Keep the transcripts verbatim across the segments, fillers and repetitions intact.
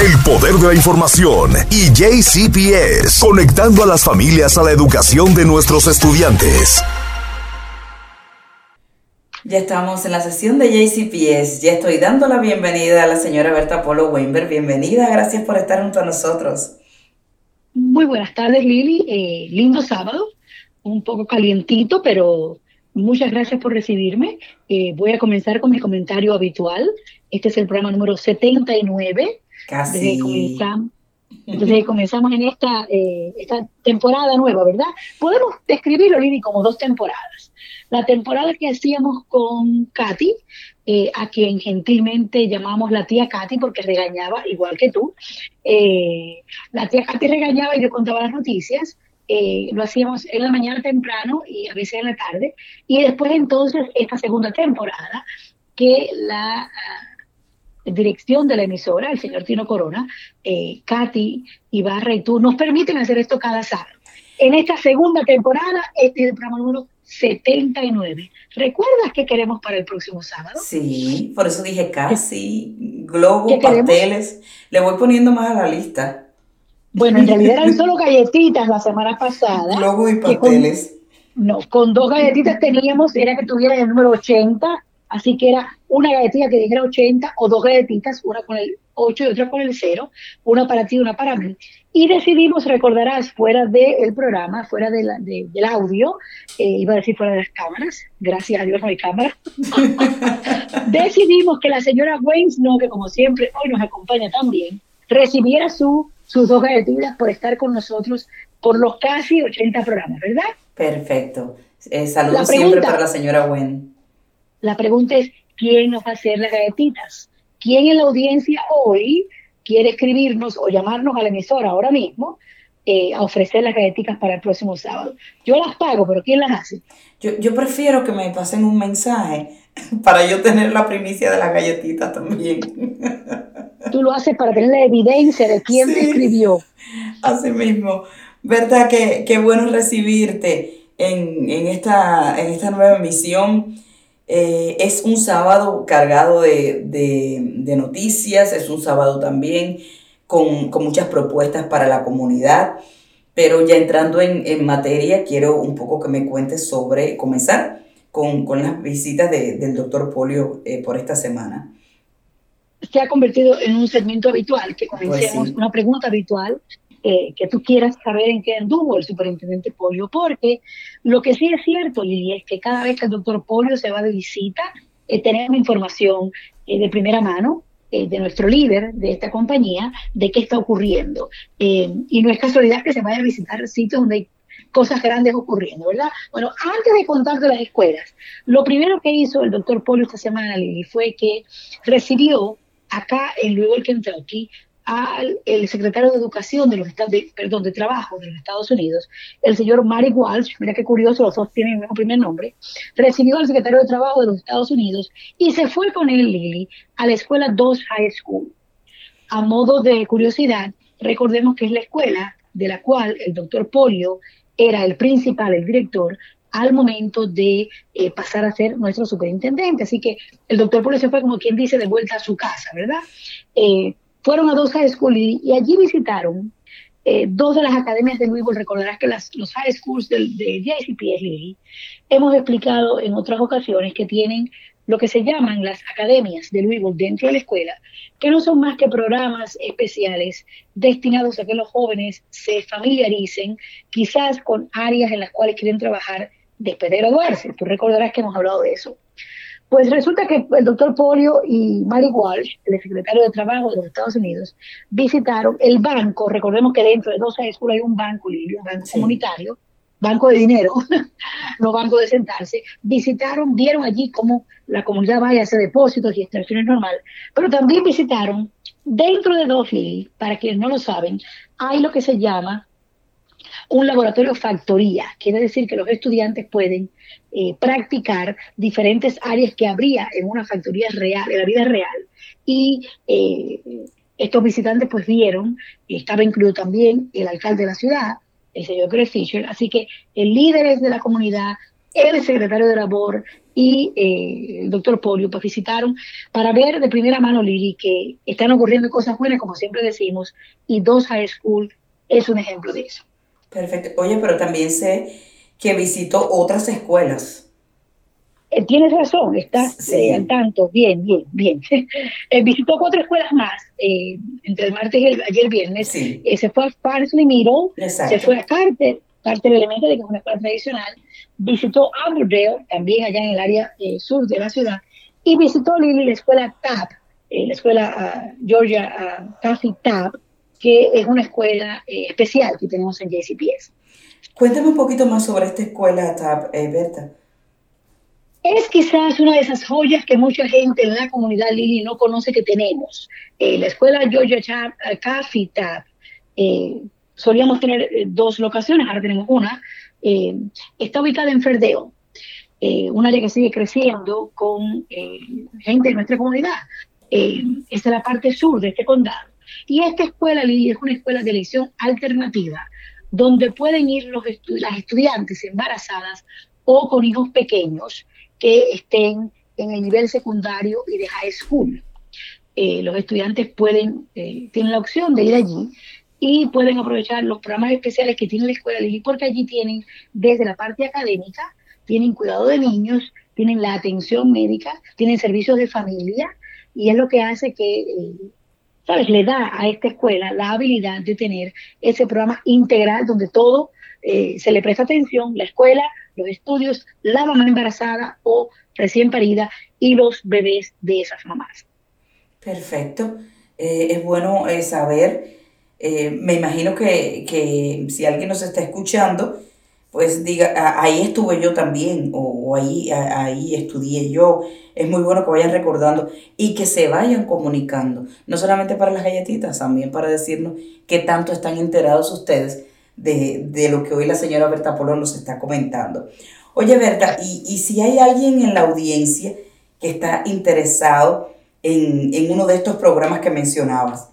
El Poder de la Información y J C P S, conectando a las familias a la educación de nuestros estudiantes. Ya estamos en la sesión de J C P S. Ya estoy dando la bienvenida a la señora Berta Polo Weinberg. Bienvenida, gracias por estar junto a nosotros. Muy buenas tardes, Lili. Eh, lindo sábado, un poco calientito, pero muchas gracias por recibirme. Eh, voy a comenzar con mi comentario habitual. Este es el programa número setenta y nueve. Casi. Desde que comenzamos, desde que comenzamos en esta, eh, esta temporada nueva, ¿verdad? Podemos describirlo, Lili, como dos temporadas. La temporada que hacíamos con Katy, eh, a quien gentilmente llamamos la tía Katy porque regañaba, igual que tú. Eh, la tía Katy regañaba y yo contaba las noticias. Eh, lo hacíamos en la mañana temprano y a veces en la tarde. Y después entonces esta segunda temporada que la uh, dirección de la emisora, el señor Tino Corona, eh, Katy, Ibarra y tú, nos permiten hacer esto cada sábado. En esta segunda temporada, este es el programa número setenta y nueve. ¿Recuerdas qué queremos para el próximo sábado? Sí, por eso dije casi, globo, pasteles. Le voy poniendo más a la lista. Bueno, en realidad eran solo galletitas la semana pasada. Globos y pasteles. Con, no, con dos galletitas teníamos, era que tuviera el número ochenta, así que era una galletita que dijera ochenta o dos galletitas, una con el ocho y otra con el cero, una para ti y una para mí. Y decidimos, recordarás, fuera del programa, fuera de la, de, del audio, eh, iba a decir fuera de las cámaras, gracias a Dios no hay cámara, decidimos que la señora Wendt, no, que como siempre hoy nos acompaña también, recibiera su... sus dos galletitas por estar con nosotros por los casi ochenta programas, ¿verdad? Perfecto. Eh, saludos siempre para la señora Wendt. La pregunta es, ¿quién nos va a hacer las galletitas? ¿Quién en la audiencia hoy quiere escribirnos o llamarnos a la emisora ahora mismo eh, a ofrecer las galletitas para el próximo sábado? Yo las pago, pero ¿quién las hace? Yo, yo prefiero que me pasen un mensaje para yo tener la primicia de las galletitas también. Tú lo haces para tener la evidencia de quién sí, te escribió. Así mismo. Berta, qué, qué bueno recibirte en, en, esta, en esta nueva emisión. Eh, es un sábado cargado de, de, de noticias, es un sábado también con, con muchas propuestas para la comunidad. Pero ya entrando en, en materia, quiero un poco que me cuentes sobre, comenzar con, con las visitas de, del doctor Polio eh, por esta semana. Se ha convertido en un segmento habitual, que comencemos pues sí. Una pregunta habitual, eh, que tú quieras saber en qué anduvo el superintendente Polio, porque lo que sí es cierto, Lili, es que cada vez que el doctor Polio se va de visita, eh, tenemos información eh, de primera mano, eh, de nuestro líder, de esta compañía, de qué está ocurriendo. Eh, y no es casualidad que se vaya a visitar sitios donde hay cosas grandes ocurriendo, ¿verdad? Bueno, antes de contar de las escuelas, lo primero que hizo el doctor Polio esta semana, Lili, fue que recibió acá en Louisville, Kentucky, al el secretario de Educación de los Estados de, perdón, de Trabajo de los Estados Unidos, el señor Mary Walsh, mira qué curioso, los dos tienen el mismo primer nombre, recibió al secretario de Trabajo de los Estados Unidos y se fue con él, Lili, a la escuela Doss High School. A modo de curiosidad, recordemos que es la escuela de la cual el doctor Polio era el principal, el director, al momento de eh, pasar a ser nuestro superintendente. Así que el doctor Polio se fue, como quien dice, de vuelta a su casa, ¿verdad? Eh, fueron a dos high school y, y allí visitaron eh, dos de las academias de Louisville. Recordarás que las, los high schools de, de J C P S, hemos explicado en otras ocasiones que tienen lo que se llaman las academias de Louisville dentro de la escuela, que no son más que programas especiales destinados a que los jóvenes se familiaricen quizás con áreas en las cuales quieren trabajar después de graduarse. Tú recordarás que hemos hablado de eso. Pues resulta que el doctor Polio y Mary Walsh, el secretario de Trabajo de los Estados Unidos, visitaron el banco. Recordemos que dentro de dos escuelas hay un banco, un banco sí. comunitario, banco de dinero, no banco de sentarse. Visitaron, vieron allí cómo la comunidad va y hace depósitos y extracciones normal, pero también visitaron dentro de Doffley, para quienes no lo saben, hay lo que se llama un laboratorio factoría, quiere decir que los estudiantes pueden eh, practicar diferentes áreas que habría en una factoría real, en la vida real. Y eh, estos visitantes pues vieron, estaba incluido también el alcalde de la ciudad, el señor Greg Fischer, así que eh, líderes de la comunidad, el secretario de Labor y eh, el doctor Polio pues, visitaron para ver de primera mano, Lili, que están ocurriendo cosas buenas, como siempre decimos, y Doss High School es un ejemplo de eso. Perfecto. Oye, pero también sé que visitó otras escuelas. Eh, tienes razón, estás sí. eh, al tanto. Bien, bien, bien. eh, visitó cuatro escuelas más, eh, entre el martes y el, ayer viernes. Sí. Eh, se fue a Parsley Middle, se fue a Carter, Carter Elementary, que es una escuela tradicional. Visitó Aburreo, también allá en el área eh, sur de la ciudad. Y visitó Lili la escuela T A P, eh, la escuela uh, Georgia uh, Cassie T A P, que es una escuela eh, especial que tenemos en J C P S. Cuéntame un poquito más sobre esta escuela T A P, eh, Berta. Es quizás una de esas joyas que mucha gente en la comunidad Lili no conoce que tenemos. Eh, la escuela Georgia Cassie T A P, eh, solíamos tener dos locaciones, ahora tenemos una. Eh, está ubicada en Ferdeo, eh, un área que sigue creciendo con eh, gente de nuestra comunidad. Eh, esta es la parte sur de este condado. Y esta escuela, Lili, es una escuela de elección alternativa, donde pueden ir los estu- las estudiantes embarazadas o con hijos pequeños que estén en el nivel secundario y de high school. Eh, los estudiantes pueden, eh, tienen la opción de ir allí y pueden aprovechar los programas especiales que tiene la escuela Lili, porque allí tienen desde la parte académica, tienen cuidado de niños, tienen la atención médica, tienen servicios de familia, y es lo que hace que, eh, ¿sabes?, le da a esta escuela la habilidad de tener ese programa integral donde todo eh, se le presta atención, la escuela, los estudios, la mamá embarazada o recién parida y los bebés de esas mamás. Perfecto. Eh, es bueno eh, saber... Eh, me imagino que, que si alguien nos está escuchando, pues diga, a, ahí estuve yo también, o, o ahí, a, ahí estudié yo. Es muy bueno que vayan recordando y que se vayan comunicando, no solamente para las galletitas, también para decirnos qué tanto están enterados ustedes de, de lo que hoy la señora Berta Polo nos está comentando. Oye, Berta, y, y si hay alguien en la audiencia que está interesado en, en uno de estos programas que mencionabas.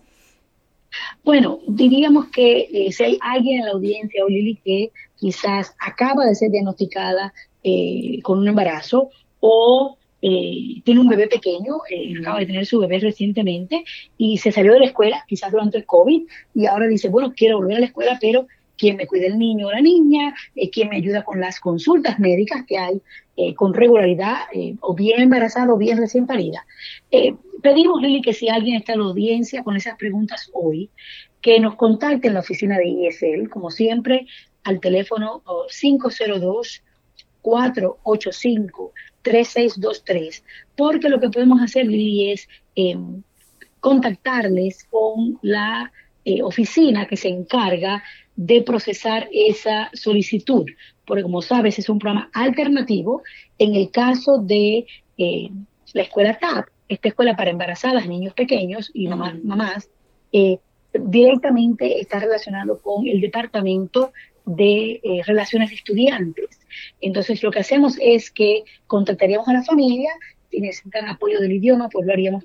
Bueno, diríamos que eh, si hay alguien en la audiencia, o Lili, que quizás acaba de ser diagnosticada eh, con un embarazo o eh, tiene un bebé pequeño, eh, acaba de tener su bebé recientemente y se salió de la escuela, quizás durante el COVID, y ahora dice, bueno, quiero volver a la escuela, pero ¿quién me cuida el niño o la niña? Eh, ¿Quién me ayuda con las consultas médicas que hay eh, con regularidad, eh, o bien embarazada o bien recién parida? Eh, Pedimos, Lili, que si alguien está en la audiencia con esas preguntas hoy, que nos contacte en la oficina de I S L, como siempre, al teléfono cinco cero dos, cuatro ocho cinco, tres seis dos tres, porque lo que podemos hacer, Lili, es eh, contactarles con la eh, oficina que se encarga de procesar esa solicitud, porque como sabes, es un programa alternativo. En el caso de eh, la escuela T A P, esta escuela para embarazadas, niños pequeños y mamás, mamás eh, directamente está relacionado con el departamento de eh, relaciones de estudiantes. Entonces lo que hacemos es que contactaríamos a la familia, si necesitan apoyo del idioma, pues lo haríamos,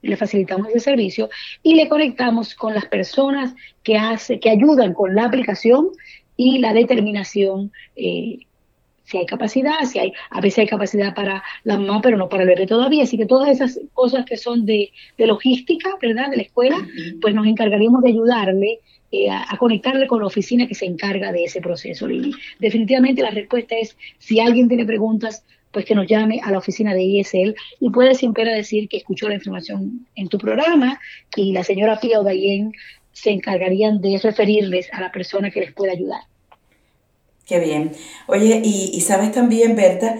le facilitamos ese servicio y le conectamos con las personas que, hace, que ayudan con la aplicación y la determinación eh, si hay capacidad, si hay, a veces hay capacidad para la mamá, pero no para el bebé todavía. Así que todas esas cosas que son de, de logística, ¿verdad?, de la escuela, uh-huh. pues nos encargaríamos de ayudarle eh, a, a conectarle con la oficina que se encarga de ese proceso, Lili. Definitivamente la respuesta es, si alguien tiene preguntas, pues que nos llame a la oficina de I S L y puede sin pena decir que escuchó la información en tu programa y la señora Pía o Dayen se encargarían de referirles a la persona que les pueda ayudar. Qué bien. Oye, y, y sabes también, Berta,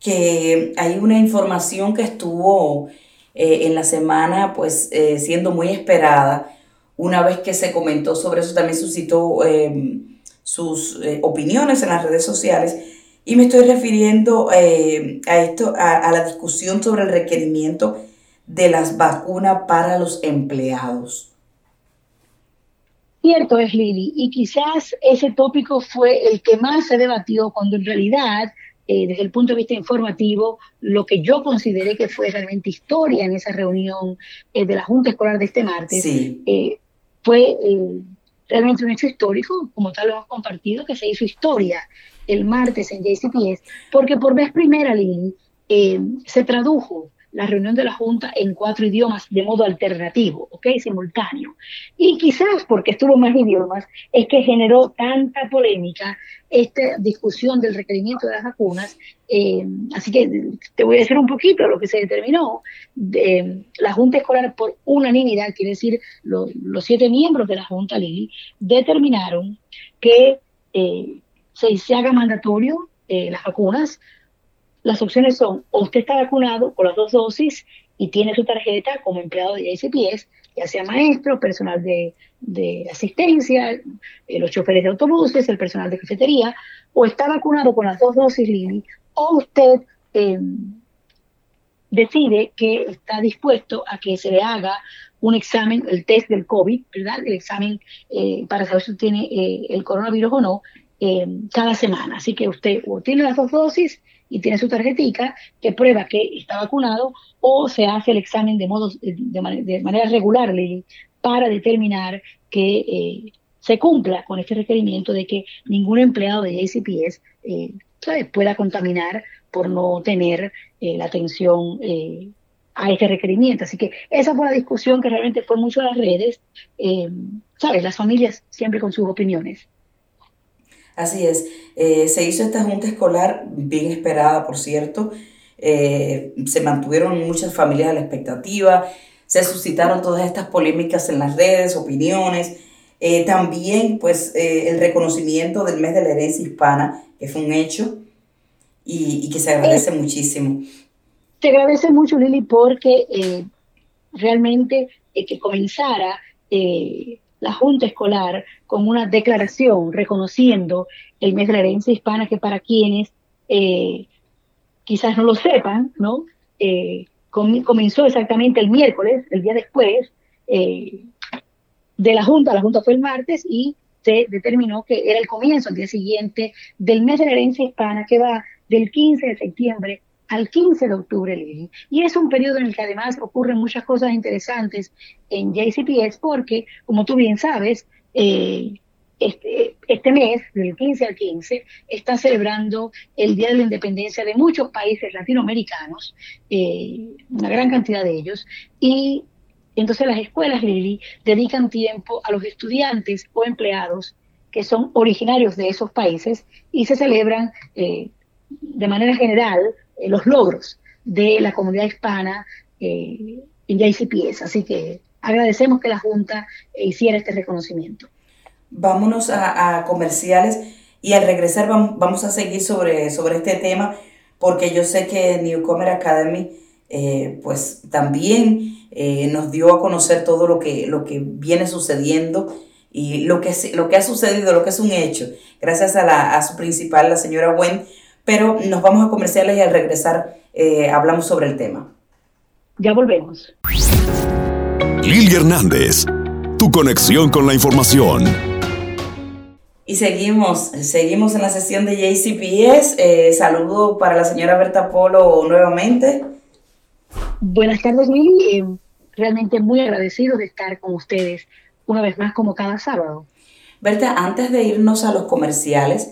que hay una información que estuvo eh, en la semana pues eh, siendo muy esperada. Una vez que se comentó sobre eso, también suscitó eh, sus eh, opiniones en las redes sociales. Y me estoy refiriendo eh, a esto, a, a la discusión sobre el requerimiento de las vacunas para los empleados. Cierto es, Lili, y quizás ese tópico fue el que más se debatió cuando en realidad, eh, desde el punto de vista informativo, lo que yo consideré que fue realmente historia en esa reunión eh, de la Junta Escolar de este martes, sí. eh, fue eh, realmente un hecho histórico, como tal lo hemos compartido, que se hizo historia el martes en J C P S, porque por vez primera, Lili, eh, se tradujo la reunión de la Junta en cuatro idiomas de modo alternativo, ¿ok? Simultáneo. Y quizás porque estuvo más idiomas es que generó tanta polémica esta discusión del requerimiento de las vacunas. Eh, así que te voy a decir un poquito lo que se determinó. De, la Junta Escolar, por unanimidad, quiere decir lo, los siete miembros de la Junta, Lili, determinaron que eh, se, se haga mandatorio eh, las vacunas. Las opciones son, o usted está vacunado con las dos dosis y tiene su tarjeta como empleado de J C P S, ya sea maestro, personal de, de asistencia, los choferes de autobuses, el personal de cafetería, o está vacunado con las dos dosis, Lili, o usted eh, decide que está dispuesto a que se le haga un examen, el test del COVID, ¿verdad? El examen eh, para saber si tiene eh, el coronavirus o no, eh, cada semana. Así que usted o tiene las dos dosis y tiene su tarjetita que prueba que está vacunado, o se hace el examen de modo de, man- de manera regular, Lili, para determinar que eh, se cumpla con este requerimiento de que ningún empleado de J C P S eh, ¿sabes? pueda contaminar por no tener eh, la atención eh, a este requerimiento. Así que esa fue la discusión que realmente fue mucho a las redes, eh, ¿sabes? Las familias siempre con sus opiniones. Así es, eh, se hizo esta junta escolar, bien esperada por cierto, eh, se mantuvieron muchas familias a la expectativa, se suscitaron todas estas polémicas en las redes, opiniones, eh, también pues eh, el reconocimiento del mes de la herencia hispana, que fue un hecho y, y que se agradece eh, muchísimo. Te agradece mucho, Lili, porque eh, realmente eh, que comenzara... Eh, la Junta Escolar con una declaración reconociendo el mes de la herencia hispana, que para quienes eh, quizás no lo sepan, ¿no? Eh, com- comenzó exactamente el miércoles, el día después eh, de la Junta. La Junta fue el martes y se determinó que era el comienzo, el día siguiente, del mes de la herencia hispana, que va del quince de septiembre al quince de octubre, Lili. Y es un periodo en el que además ocurren muchas cosas interesantes en J C P S, porque, como tú bien sabes, eh, este, este mes, del quince al quince, está celebrando el Día de la Independencia de muchos países latinoamericanos, eh, una gran cantidad de ellos, y entonces las escuelas, Lili, dedican tiempo a los estudiantes o empleados que son originarios de esos países y se celebran eh, de manera general los logros de la comunidad hispana eh, en J C P S. Así que agradecemos que la Junta hiciera este reconocimiento. Vámonos a, a comerciales y al regresar vam- vamos a seguir sobre, sobre este tema, porque yo sé que Newcomer Academy eh, pues también eh, nos dio a conocer todo lo que, lo que viene sucediendo y lo que, lo que ha sucedido, lo que es un hecho, gracias a, la, a su principal, la señora Wendt. Pero nos vamos a comerciales y al regresar eh, hablamos sobre el tema. Ya volvemos. Lili Hernández, tu conexión con la información. Y seguimos, seguimos en la sesión de J C P S. Eh, saludo para la señora Berta Polo nuevamente. Buenas tardes, Lili. Eh, realmente muy agradecido de estar con ustedes una vez más, como cada sábado. Berta, antes de irnos a los comerciales,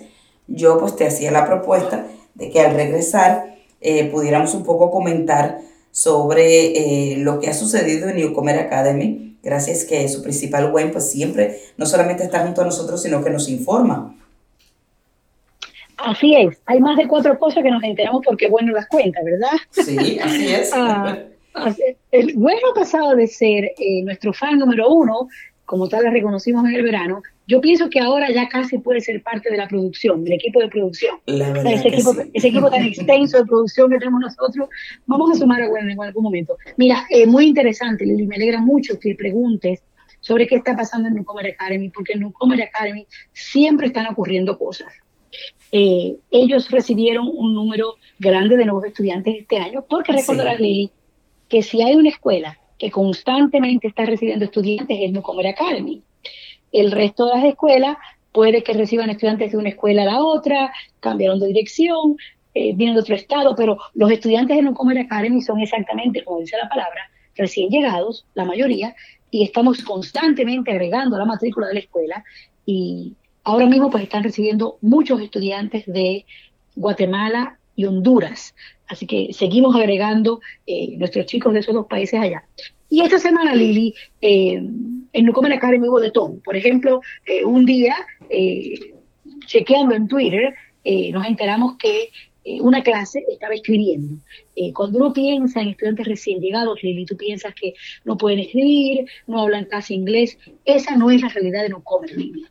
yo pues te hacía la propuesta de que al regresar eh, pudiéramos un poco comentar sobre eh, lo que ha sucedido en Newcomer Academy, gracias que su principal, Wendt, pues siempre no solamente está junto a nosotros, sino que nos informa. Así es, hay más de cuatro cosas que nos enteramos porque bueno las cuenta, ¿verdad? Sí, así es. ah, el bueno pasado de ser eh, nuestro fan número uno, como tal la reconocimos en el verano, yo pienso que ahora ya casi puede ser parte de la producción, del equipo de producción. La verdad, o sea, ese, que equipo, sí. ese equipo tan extenso de producción que tenemos nosotros, vamos a sumar a Wendt en algún momento. Mira, eh, muy interesante, Lili, me alegra mucho que preguntes sobre qué está pasando en Newcomer Academy, porque en Newcomer Academy siempre están ocurriendo cosas. Eh, ellos recibieron un número grande de nuevos estudiantes este año, porque recordarás, sí. Lili, que si hay una escuela que constantemente está recibiendo estudiantes es Newcomer Academy. El resto de las escuelas puede que reciban estudiantes de una escuela a la otra, cambiaron de dirección, eh, vienen de otro estado, pero los estudiantes de Newcomer Academy son exactamente, como dice la palabra, recién llegados, la mayoría, y estamos constantemente agregando la matrícula de la escuela, y Ahora mismo pues están recibiendo muchos estudiantes de Guatemala y Honduras. Así que seguimos agregando eh, nuestros chicos de esos dos países allá. Y esta semana, Lili, eh, en Newcomer Academy hubo de todo. Por ejemplo, eh, un día, eh, chequeando en Twitter, eh, nos enteramos que eh, una clase estaba escribiendo. Eh, cuando uno piensa en estudiantes recién llegados, Lili, tú piensas que no pueden escribir, no hablan casi inglés. Esa no es la realidad de Newcomer, Lili.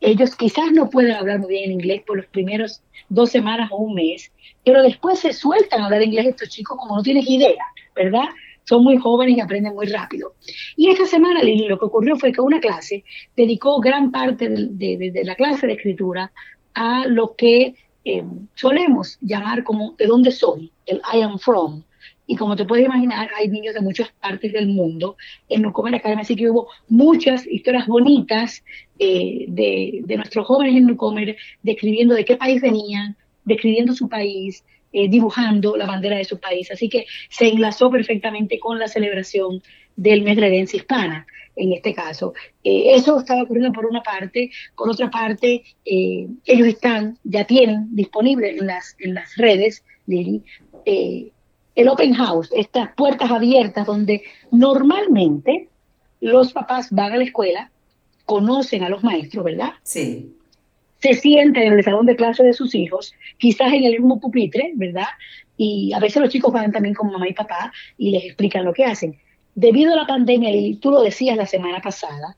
Ellos quizás no pueden hablar muy bien inglés por los primeros dos semanas o un mes, pero después se sueltan a hablar inglés estos chicos como no tienes idea, ¿verdad? Son muy jóvenes y aprenden muy rápido. Y esta semana, Lili, lo que ocurrió fue que una clase dedicó gran parte de, de, de la clase de escritura a lo que eh, solemos llamar como de dónde soy, el I am from. Y como te puedes imaginar, hay niños de muchas partes del mundo en Newcomer Academy, así que hubo muchas historias bonitas eh, de, de nuestros jóvenes en Newcomer, describiendo de qué país venían, describiendo su país, eh, dibujando la bandera de su país. Así que se enlazó perfectamente con la celebración del mes de la herencia hispana, en este caso. Eh, eso estaba ocurriendo por una parte. Por otra parte, eh, ellos están, ya tienen disponibles en las, en las redes, Lili, eh, el open house, estas puertas abiertas donde normalmente los papás van a la escuela, conocen a los maestros, ¿verdad? Sí. Se sientan en el salón de clase de sus hijos, quizás en el mismo pupitre, ¿verdad? Y a veces los chicos van también con mamá y papá y les explican lo que hacen. Debido a la pandemia, y tú lo decías la semana pasada,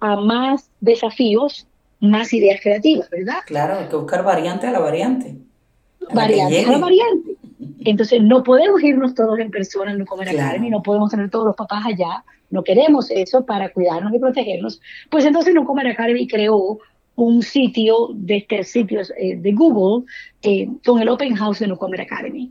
a más desafíos, más ideas creativas, ¿verdad? Claro, hay que buscar variante a la variante. A variante a la variante. Entonces, no podemos irnos todos en persona en Newcomer Academy, no podemos tener todos los papás allá, no queremos eso para cuidarnos y protegernos. Pues entonces Newcomer Academy creó un sitio de este sitio eh, de Google eh, con el Open House de Newcomer Academy.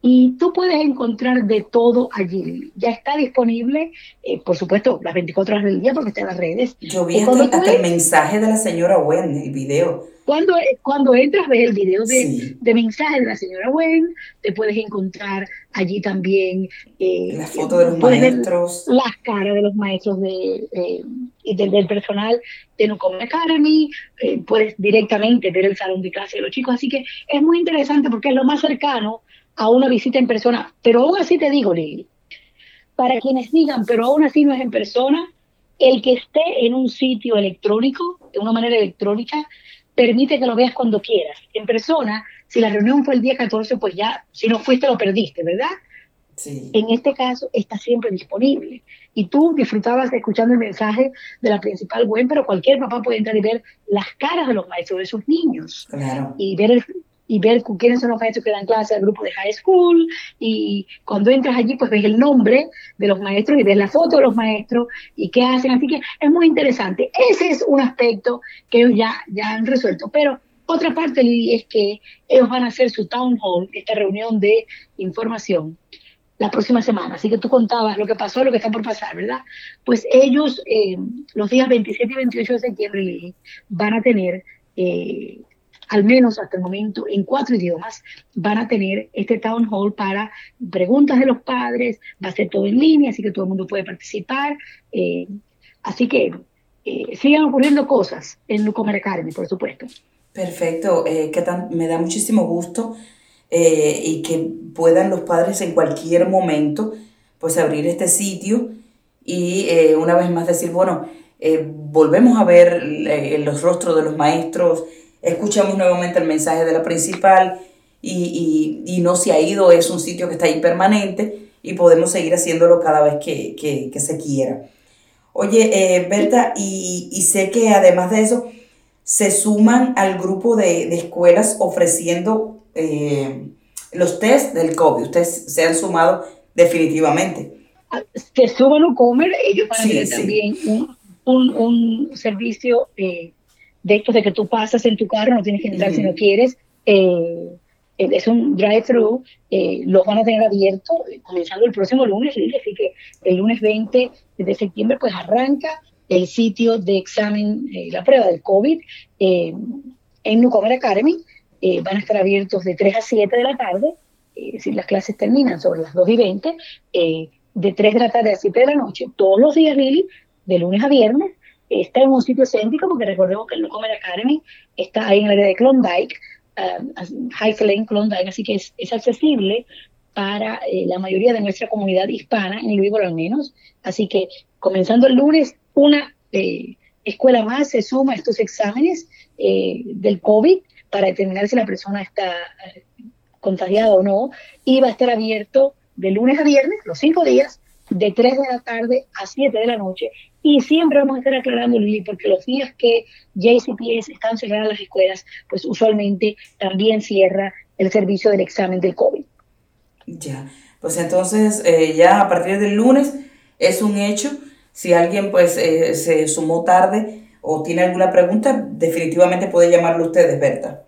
Y tú puedes encontrar de todo allí. Ya está disponible, eh, por supuesto, las veinticuatro horas del día porque está en las redes. Yo vi hasta, hasta ves, el mensaje de la señora Wendt, el video. Cuando, cuando entras ves el video de, sí. de mensaje de la señora Wendt, te puedes encontrar allí también. Eh, las fotos de los maestros. Las caras de los maestros de, eh, y del, del personal de Newcomer Academy. Eh, puedes directamente ver el salón de clase de los chicos. Así que es muy interesante porque es lo más cercano a una visita en persona. Pero aún así te digo, Lili, para quienes digan, pero aún así no es en persona, el que esté en un sitio electrónico, de una manera electrónica, permite que lo veas cuando quieras. En persona, si la reunión fue el día catorce, pues ya, si no fuiste, lo perdiste, ¿verdad? Sí. En este caso, está siempre disponible. Y tú disfrutabas escuchando el mensaje de la principal web, pero cualquier papá puede entrar y ver las caras de los maestros de sus niños. Claro. Y ver el... y ver quiénes son los maestros que dan clase al grupo de high school, y cuando entras allí pues ves el nombre de los maestros y ves la foto de los maestros y qué hacen, así que es muy interesante. Ese es un aspecto que ellos ya, ya han resuelto, pero otra parte, Lili, es que ellos van a hacer su town hall, esta reunión de información, la próxima semana, así que tú contabas lo que pasó, lo que está por pasar, ¿verdad? Pues ellos, eh, los días veintisiete y veintiocho de septiembre, Lili, van a tener... Eh, al menos hasta el momento, en cuatro idiomas, van a tener este town hall para preguntas de los padres, va a ser todo en línea, así que todo el mundo puede participar. Eh, así que eh, sigan ocurriendo cosas en Newcomer Academy, por supuesto. Perfecto, eh, que tan, me da muchísimo gusto eh, y que puedan los padres en cualquier momento pues abrir este sitio y eh, una vez más decir, bueno, eh, volvemos a ver eh, los rostros de los maestros, escuchamos nuevamente el mensaje de la principal y, y, y no se ha ido, es un sitio que está ahí permanente y podemos seguir haciéndolo cada vez que, que, que se quiera. Oye, eh, Berta, y, y sé que además de eso, se suman al grupo de, de escuelas ofreciendo eh, los test del COVID. Ustedes se han sumado definitivamente. Se suman a comer, ellos van a tener sí, sí. también un, un, un servicio... Eh, de estos de que tú pasas en tu carro, no tienes que entrar uh-huh. si no quieres, eh, es un drive-thru, eh, los van a tener abierto comenzando el próximo lunes, ¿sí? Así que el lunes veinte de septiembre pues arranca el sitio de examen, eh, la prueba del COVID eh, en Newcomer Academy, eh, van a estar abiertos de tres a siete de la tarde, eh, si las clases terminan sobre las dos y veinte, eh, de tres de la tarde a siete de la noche, todos los días, Lili, de lunes a viernes, está en un sitio céntrico, porque recordemos que el Newcomer Academy está ahí en el área de Klondike, um, Highland, Klondike, así que es, es accesible para eh, la mayoría de nuestra comunidad hispana, en Louisville al menos. Así que comenzando el lunes, una eh, escuela más se suma a estos exámenes eh, del COVID para determinar si la persona está contagiada o no, y va a estar abierto de lunes a viernes, los cinco días, de tres de la tarde a siete de la noche. Y siempre vamos a estar aclarando, Lili, porque los días que J C P S están cerradas las escuelas, pues usualmente también cierra el servicio del examen del COVID. Ya, pues entonces eh, ya a partir del lunes es un hecho. Si alguien pues eh, se sumó tarde o tiene alguna pregunta, definitivamente puede llamarlo ustedes, Berta.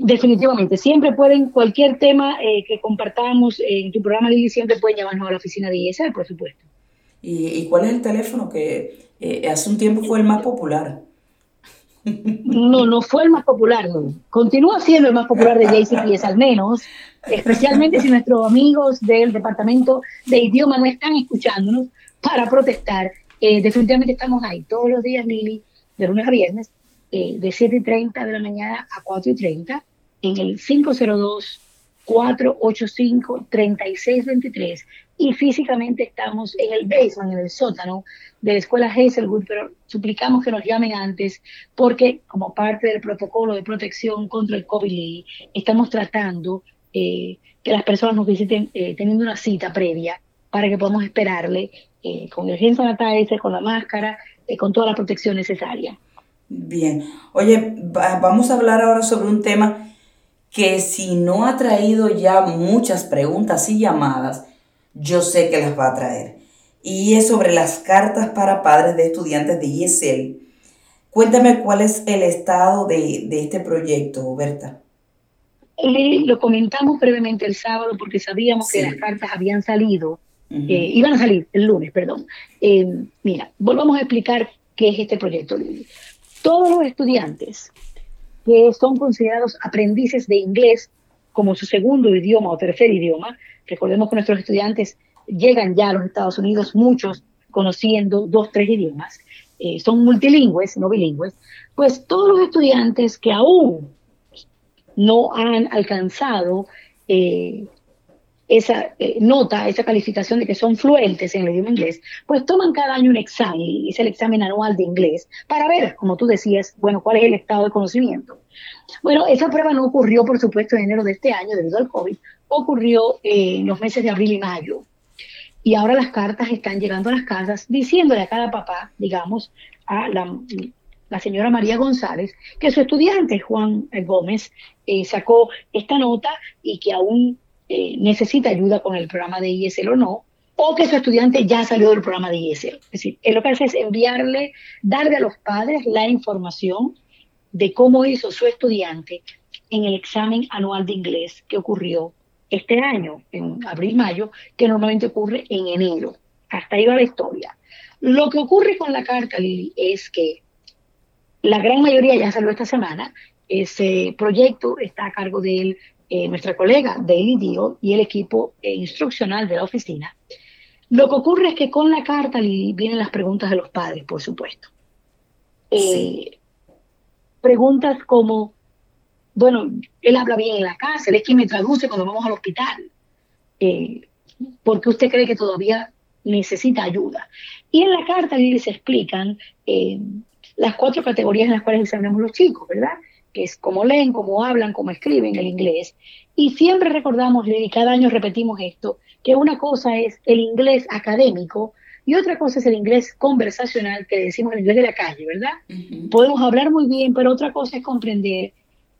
Definitivamente, siempre pueden, cualquier tema eh, que compartamos en tu programa, Lili, siempre pueden llamarnos a la oficina de I S L, por supuesto. ¿Y, y cuál es el teléfono que eh, hace un tiempo fue el más popular? No, no fue el más popular, no. Continúa siendo el más popular de J C P S, al menos, especialmente si nuestros amigos del Departamento de Idioma no están escuchándonos para protestar. Eh, definitivamente estamos ahí todos los días, Lili, de lunes a viernes, eh, de siete y treinta de la mañana a cuatro y treinta, en el cinco cero dos, cuatro ocho cinco, tres seis dos tres, y físicamente estamos en el basement, en el sótano de la escuela Hazelwood, pero suplicamos que nos llamen antes porque como parte del protocolo de protección contra el COVID, estamos tratando eh, que las personas nos visiten eh, teniendo una cita previa para que podamos esperarle eh, con el gel sanitizer, con la máscara, eh, con toda la protección necesaria. Bien. Oye, va, vamos a hablar ahora sobre un tema que si no ha traído ya muchas preguntas y llamadas, yo sé que las va a traer. Y es sobre las cartas para padres de estudiantes de I S L. Cuéntame cuál es el estado de, de este proyecto, Berta. Eh, lo comentamos brevemente el sábado porque sabíamos sí. que las cartas habían salido, uh-huh. eh, iban a salir el lunes, perdón. Eh, mira, volvamos a explicar qué es este proyecto, Lili. Todos los estudiantes que son considerados aprendices de inglés como su segundo idioma o tercer idioma. Recordemos que nuestros estudiantes llegan ya a los Estados Unidos, muchos conociendo dos, tres idiomas, eh, son multilingües, no bilingües. Pues todos los estudiantes que aún no han alcanzado eh, esa eh, nota, esa calificación de que son fluentes en el idioma inglés, pues toman cada año un examen, es el examen anual de inglés, para ver, como tú decías, bueno, cuál es el estado de conocimiento. Bueno, esa prueba no ocurrió, por supuesto, en enero de este año, debido al COVID, ocurrió eh, en los meses de abril y mayo. Y ahora las cartas están llegando a las casas, diciéndole a cada papá, digamos, a la, la señora María González, que su estudiante, Juan Gómez, eh, sacó esta nota y que aún Eh, necesita ayuda con el programa de I S L o no, o que su estudiante ya salió del programa de I S L. Es decir, lo que hace es enviarle, darle a los padres la información de cómo hizo su estudiante en el examen anual de inglés que ocurrió este año, en abril-mayo, que normalmente ocurre en enero. Hasta ahí va la historia. Lo que ocurre con la carta, Lili, es que la gran mayoría ya salió esta semana. Ese proyecto está a cargo del Eh, nuestra colega David Dio y el equipo eh, instruccional de la oficina. Lo que ocurre es que con la carta Lili, vienen las preguntas de los padres, por supuesto. Eh, sí. Preguntas como, bueno, él habla bien en la casa, él es quien me traduce cuando vamos al hospital. Eh, ¿Por qué usted cree que todavía necesita ayuda? Y en la carta Lili, se explican eh, las cuatro categorías en las cuales examinamos los chicos, ¿verdad? Que es cómo leen, cómo hablan, cómo escriben el inglés. Y siempre recordamos, y cada año repetimos esto, que una cosa es el inglés académico y otra cosa es el inglés conversacional, que decimos el inglés de la calle, ¿verdad? Uh-huh. Podemos hablar muy bien, pero otra cosa es comprender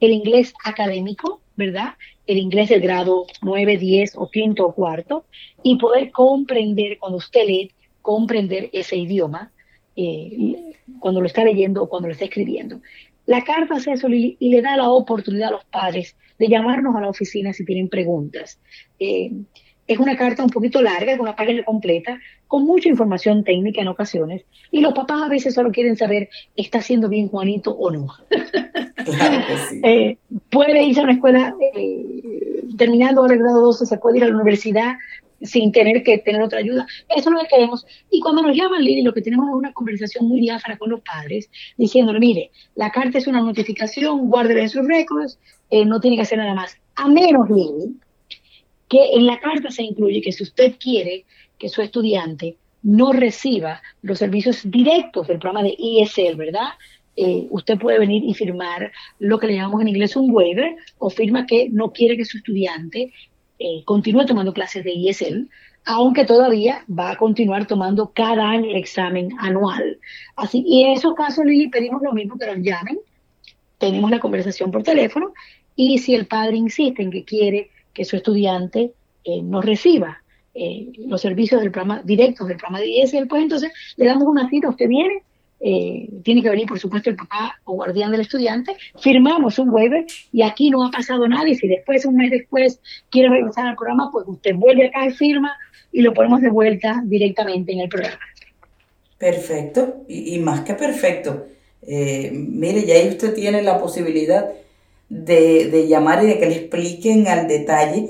el inglés académico, ¿verdad? El inglés del grado nueve, diez, o quinto o cuarto, y poder comprender, cuando usted lee, comprender ese idioma, eh, cuando lo está leyendo o cuando lo está escribiendo. La carta hace eso y le da la oportunidad a los padres de llamarnos a la oficina si tienen preguntas. Eh, es una carta un poquito larga, con una página completa, con mucha información técnica en ocasiones, y los papás a veces solo quieren saber, ¿está haciendo bien Juanito o no? Claro que sí. eh, puede irse a una escuela, eh, terminando el grado doce, se puede ir a la universidad, sin tener que tener otra ayuda. Eso es lo que queremos. Y cuando nos llaman, Lili, lo que tenemos es una conversación muy diáfana con los padres, diciéndole, mire, la carta es una notificación, guárdela en sus récords, eh, no tiene que hacer nada más. A menos, Lili, que en la carta se incluye que si usted quiere que su estudiante no reciba los servicios directos del programa de I S L, ¿verdad?, Eh, usted puede venir y firmar lo que le llamamos en inglés un waiver, o firma que no quiere que su estudiante eh, continúe tomando clases de I S L, aunque todavía va a continuar tomando cada año el examen anual. Así, y en esos casos, Lili, pedimos lo mismo, que nos llamen, tenemos la conversación por teléfono, y si el padre insiste en que quiere que su estudiante eh, no reciba eh, los servicios del programa, directos del programa de I S L, pues entonces le damos una cita, usted viene, Eh, tiene que venir, por supuesto, el papá o guardián del estudiante, firmamos un waiver y aquí no ha pasado nada, y si después, un mes después, quiere regresar al programa, pues usted vuelve acá y firma y lo ponemos de vuelta directamente en el programa. Perfecto, y, y más que perfecto. Eh, mire, ya ahí usted tiene la posibilidad de, de llamar y de que le expliquen al detalle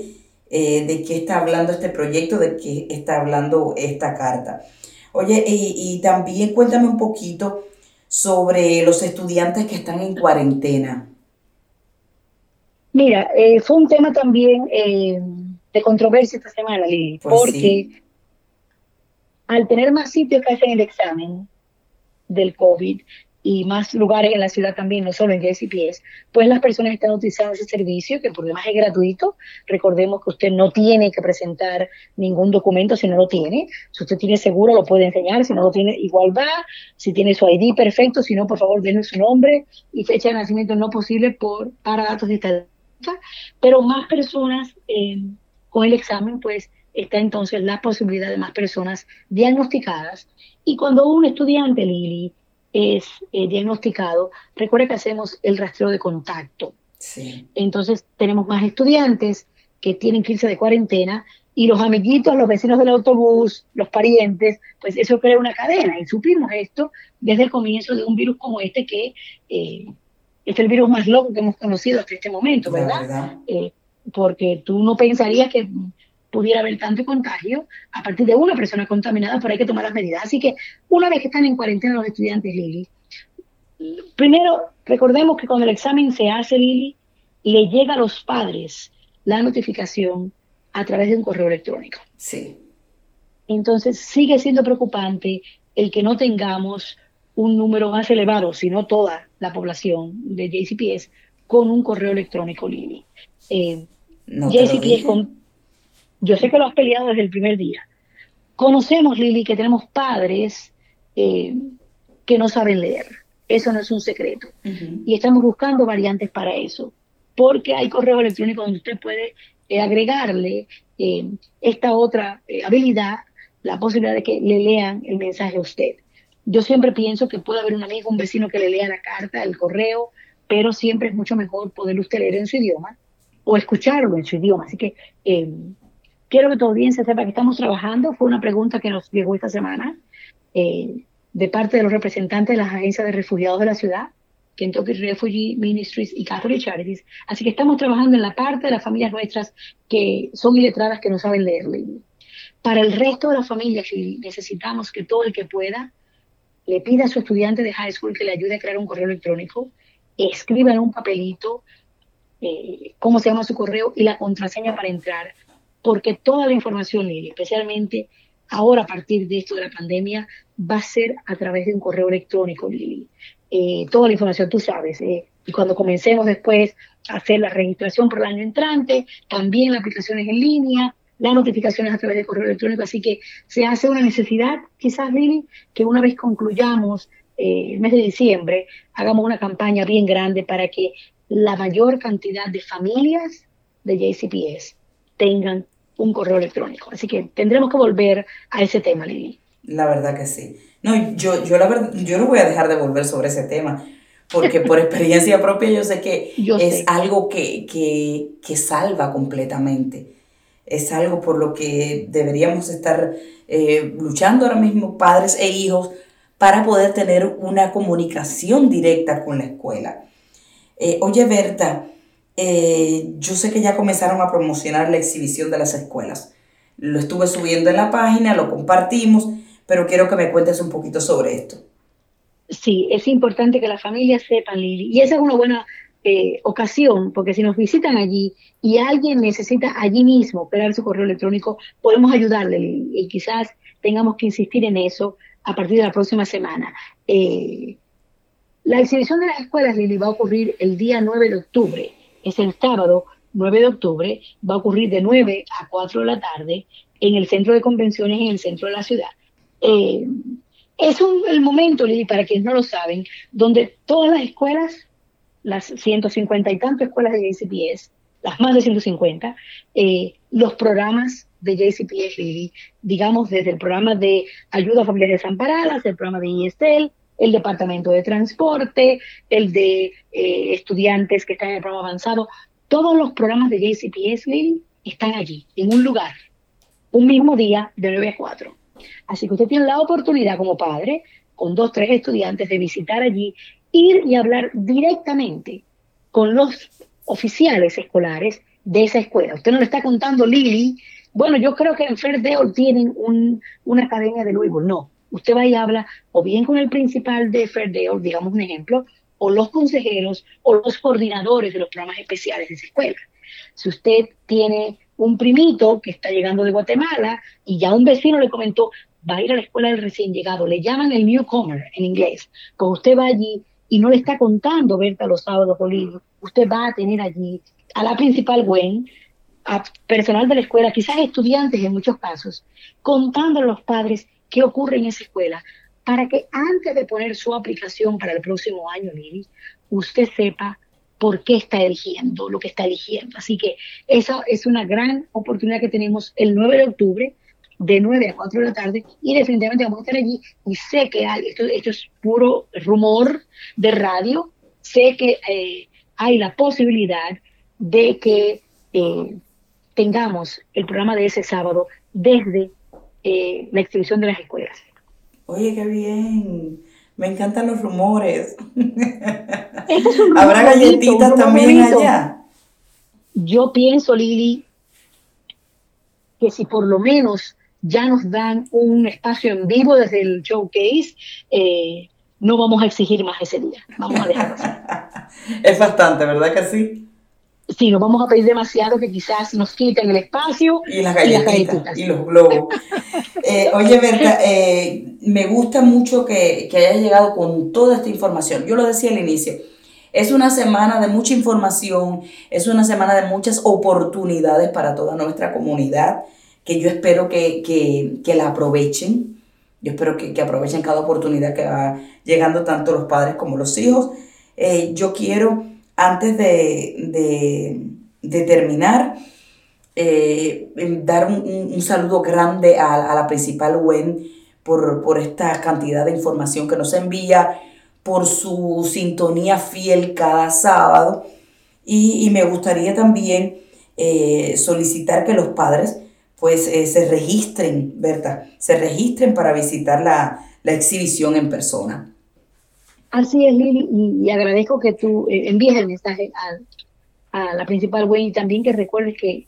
eh, de qué está hablando este proyecto, de qué está hablando esta carta. Oye, y, y también cuéntame un poquito sobre los estudiantes que están en cuarentena. Mira, eh, fue un tema también eh, de controversia esta semana, Lili, pues porque sí. Al tener más sitios que hacen el examen del COVID y más lugares en la ciudad también, no solo en J C P S, pues las personas están utilizando ese servicio, que por demás es gratuito. Recordemos que usted no tiene que presentar ningún documento si no lo tiene. Si usted tiene seguro, lo puede enseñar. Si no lo tiene, igual va. Si tiene su I D, perfecto. Si no, por favor, denle su nombre y fecha de nacimiento no posible por, para datos de estadística. Pero más personas eh, con el examen, pues está entonces la posibilidad de más personas diagnosticadas. Y cuando un estudiante, Lili, es eh, diagnosticado, recuerda que hacemos el rastreo de contacto. Sí. Entonces tenemos más estudiantes que tienen que irse de cuarentena y los amiguitos, los vecinos del autobús, los parientes, pues eso crea una cadena, y supimos esto desde el comienzo de un virus como este, que eh, es el virus más loco que hemos conocido hasta este momento, ¿verdad? verdad. Eh, porque tú no pensarías que pudiera haber tanto contagio a partir de una persona contaminada, pero hay que tomar las medidas. Así que una vez que están en cuarentena los estudiantes, Lili, primero recordemos que cuando el examen se hace, Lili, le llega a los padres la notificación a través de un correo electrónico. Sí. Entonces sigue siendo preocupante el que no tengamos un número más elevado, sino toda la población de J C P S, con un correo electrónico, Lili. Eh, no J C P S con... Yo sé que lo has peleado desde el primer día. Conocemos, Lili, que tenemos padres eh, que no saben leer. Eso no es un secreto. Uh-huh. Y estamos buscando variantes para eso, porque hay correo electrónico donde usted puede eh, agregarle eh, esta otra eh, habilidad, la posibilidad de que le lean el mensaje a usted. Yo siempre pienso que puede haber un amigo, un vecino que le lea la carta, el correo, pero siempre es mucho mejor poder usted leer en su idioma o escucharlo en su idioma. Así que... Eh, Quiero que tu audiencia sepa que estamos trabajando. Fue una pregunta que nos llegó esta semana eh, de parte de los representantes de las agencias de refugiados de la ciudad, Kentucky Refugee Ministries y Catholic Charities. Así que estamos trabajando en la parte de las familias nuestras que son iletradas, que no saben leer. Para el resto de las familias, necesitamos que todo el que pueda le pida a su estudiante de high school que le ayude a crear un correo electrónico, escriba en un papelito eh, cómo se llama su correo y la contraseña para entrar. Porque toda la información, Lili, especialmente ahora a partir de esto de la pandemia, va a ser a través de un correo electrónico, Lili. Eh, toda la información, tú sabes, eh, y cuando comencemos después a hacer la registración por el año entrante, también las aplicaciones en línea, las notificaciones a través de correo electrónico, así que se hace una necesidad, quizás, Lili, que una vez concluyamos eh, el mes de diciembre, hagamos una campaña bien grande para que la mayor cantidad de familias de J C P S tengan un correo electrónico. Así que tendremos que volver a ese tema, Lili. La verdad que sí. No, yo, yo la verdad, yo no voy a dejar de volver sobre ese tema, porque por experiencia propia yo sé que yo es sé. algo que, que, que salva completamente. Es algo por lo que deberíamos estar eh, luchando ahora mismo, padres e hijos, para poder tener una comunicación directa con la escuela. Eh, oye, Berta, Eh, yo sé que ya comenzaron a promocionar la exhibición de las escuelas. lo estuve subiendo en la página, lo compartimos, pero quiero que me cuentes un poquito sobre esto. Sí, es importante que las familias sepan, Lili, y esa es una buena eh, ocasión, porque si nos visitan allí y alguien necesita allí mismo pegar su correo electrónico, podemos ayudarle, Lili, y quizás tengamos que insistir en eso a partir de la próxima semana. Eh, la exhibición de las escuelas, Lili, va a ocurrir el día nueve de octubre, es el sábado nueve de octubre, va a ocurrir de nueve a cuatro de la tarde en el centro de convenciones, en el centro de la ciudad. Eh, es un, el momento, Lili, para quienes no lo saben, donde todas las escuelas, las ciento cincuenta y tantas escuelas de J C P S, las más de ciento cincuenta, eh, los programas de J C P S, Lili, digamos desde el programa de ayuda a familias desamparadas, el programa de I S L, el departamento de transporte, el de eh, estudiantes que están en el programa avanzado, todos los programas de J C P S, Lili, están allí, en un lugar, un mismo día de nueve a cuatro. Así que usted tiene la oportunidad como padre, con dos, tres estudiantes, de visitar allí, ir y hablar directamente con los oficiales escolares de esa escuela. Usted no le está contando, Lili, bueno, yo creo que en Fairdale tienen un, una academia de Louisville. No, usted va y habla o bien con el principal de Fairdale, digamos un ejemplo, o los consejeros o los coordinadores de los programas especiales de esa escuela. Si usted tiene un primito que está llegando de Guatemala y ya un vecino le comentó, va a ir a la escuela del recién llegado, le llaman el Newcomer en inglés, pues usted va allí y no le está contando Berta los sábados, Bolivia, usted va a tener allí a la principal Wendt, a personal de la escuela, quizás estudiantes en muchos casos, contando a los padres qué ocurre en esa escuela, para que antes de poner su aplicación para el próximo año, Lili, usted sepa por qué está eligiendo lo que está eligiendo. Así que esa es una gran oportunidad que tenemos el nueve de octubre, de nueve a cuatro de la tarde, y definitivamente vamos a estar allí, y sé que hay, esto, esto es puro rumor de radio, sé que eh, hay la posibilidad de que eh, tengamos el programa de ese sábado desde eh, la exhibición de las escuelas. Oye, qué bien. Me encantan los rumores. Este es un rumor. ¿Habrá galletitas también allá? Yo pienso, Lili, que si por lo menos ya nos dan un espacio en vivo desde el showcase, eh, no vamos a exigir más ese día. Vamos a dejarlo así. Es bastante, ¿verdad que sí? Sí, nos vamos a pedir demasiado que quizás nos quiten el espacio. Y las galletitas, y, las galletitas. Y los globos. Eh, oye, Berta, eh, me gusta mucho que, que hayas llegado con toda esta información. Yo lo decía al inicio, es una semana de mucha información, es una semana de muchas oportunidades para toda nuestra comunidad, que yo espero que, que, que la aprovechen. Yo espero que, que aprovechen cada oportunidad que va llegando, tanto los padres como los hijos. Eh, yo quiero... Antes de, de, de terminar, eh, dar un, un, un saludo grande a, a la principal Wendt por, por esta cantidad de información que nos envía, por su sintonía fiel cada sábado. Y, y me gustaría también eh, solicitar que los padres pues, eh, se registren, Berta, se registren para visitar la, la exhibición en persona. Así es, Lili, y, y agradezco que tú eh, envíes el mensaje a, a la principal web, y también que recuerdes que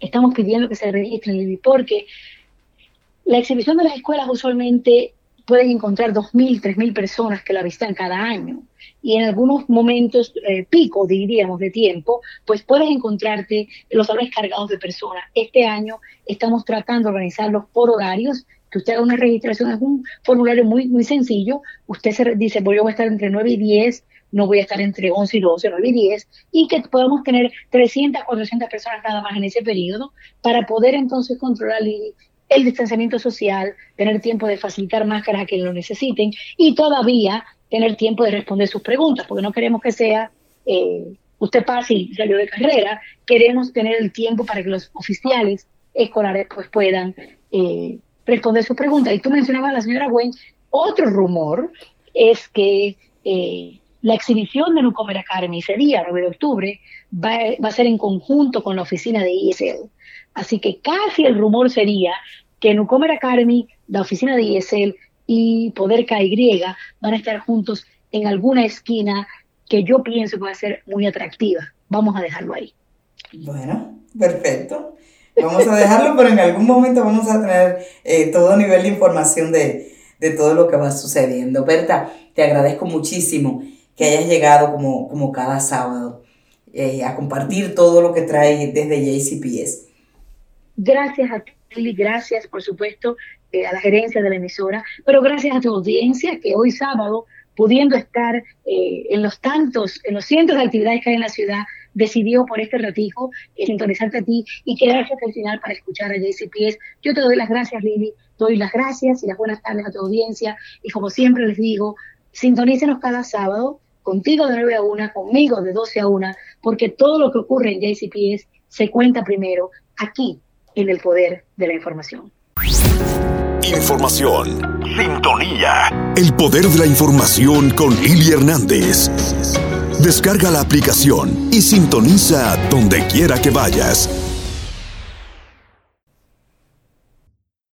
estamos pidiendo que se registren, Lili, porque la exhibición de las escuelas usualmente pueden encontrar dos mil, tres mil personas que la visitan cada año, y en algunos momentos eh, pico, diríamos, de tiempo, pues puedes encontrarte los salones cargados de personas. Este año estamos tratando de organizarlos por horarios, que usted haga una registración, es un formulario muy muy sencillo, usted se dice, voy a estar entre nueve y diez, no voy a estar entre once y doce, nueve y diez, y que podamos tener trescientas, cuatrocientas personas nada más en ese periodo, para poder entonces controlar el, el distanciamiento social, tener tiempo de facilitar máscaras a quienes lo necesiten, y todavía tener tiempo de responder sus preguntas, porque no queremos que sea... Eh, usted pase y salió de carrera, queremos tener el tiempo para que los oficiales escolares pues puedan... Eh, responder sus preguntas. Y tú mencionabas a la señora Wendt, otro rumor es que eh, la exhibición de Newcomer Academy ese día, nueve de octubre, va a, va a ser en conjunto con la oficina de I S L. Así que casi el rumor sería que Newcomer Academy, la oficina de I S L y Poder K Y van a estar juntos en alguna esquina que yo pienso que va a ser muy atractiva. Vamos a dejarlo ahí. Bueno, perfecto. Vamos a dejarlo, pero en algún momento vamos a tener eh, todo nivel de información de, de todo lo que va sucediendo. Berta, te agradezco muchísimo que hayas llegado como, como cada sábado eh, a compartir todo lo que trae desde J C P S. Gracias a ti, gracias por supuesto eh, a la gerencia de la emisora, pero gracias a tu audiencia que hoy sábado, pudiendo estar eh, en los tantos, en los cientos de actividades que hay en la ciudad, decidió por este ratito eh, sintonizarte a ti y quedarse hasta el final para escuchar a J C P S. Yo te doy las gracias, Lili, doy las gracias y las buenas tardes a tu audiencia, y como siempre les digo, sintonícenos cada sábado, contigo de nueve a una, conmigo de doce a una, porque todo lo que ocurre en J C P S se cuenta primero aquí, en el poder de la información. Información. Sintonía. El poder de la información con Lili Hernández. Descarga la aplicación y sintoniza donde quiera que vayas.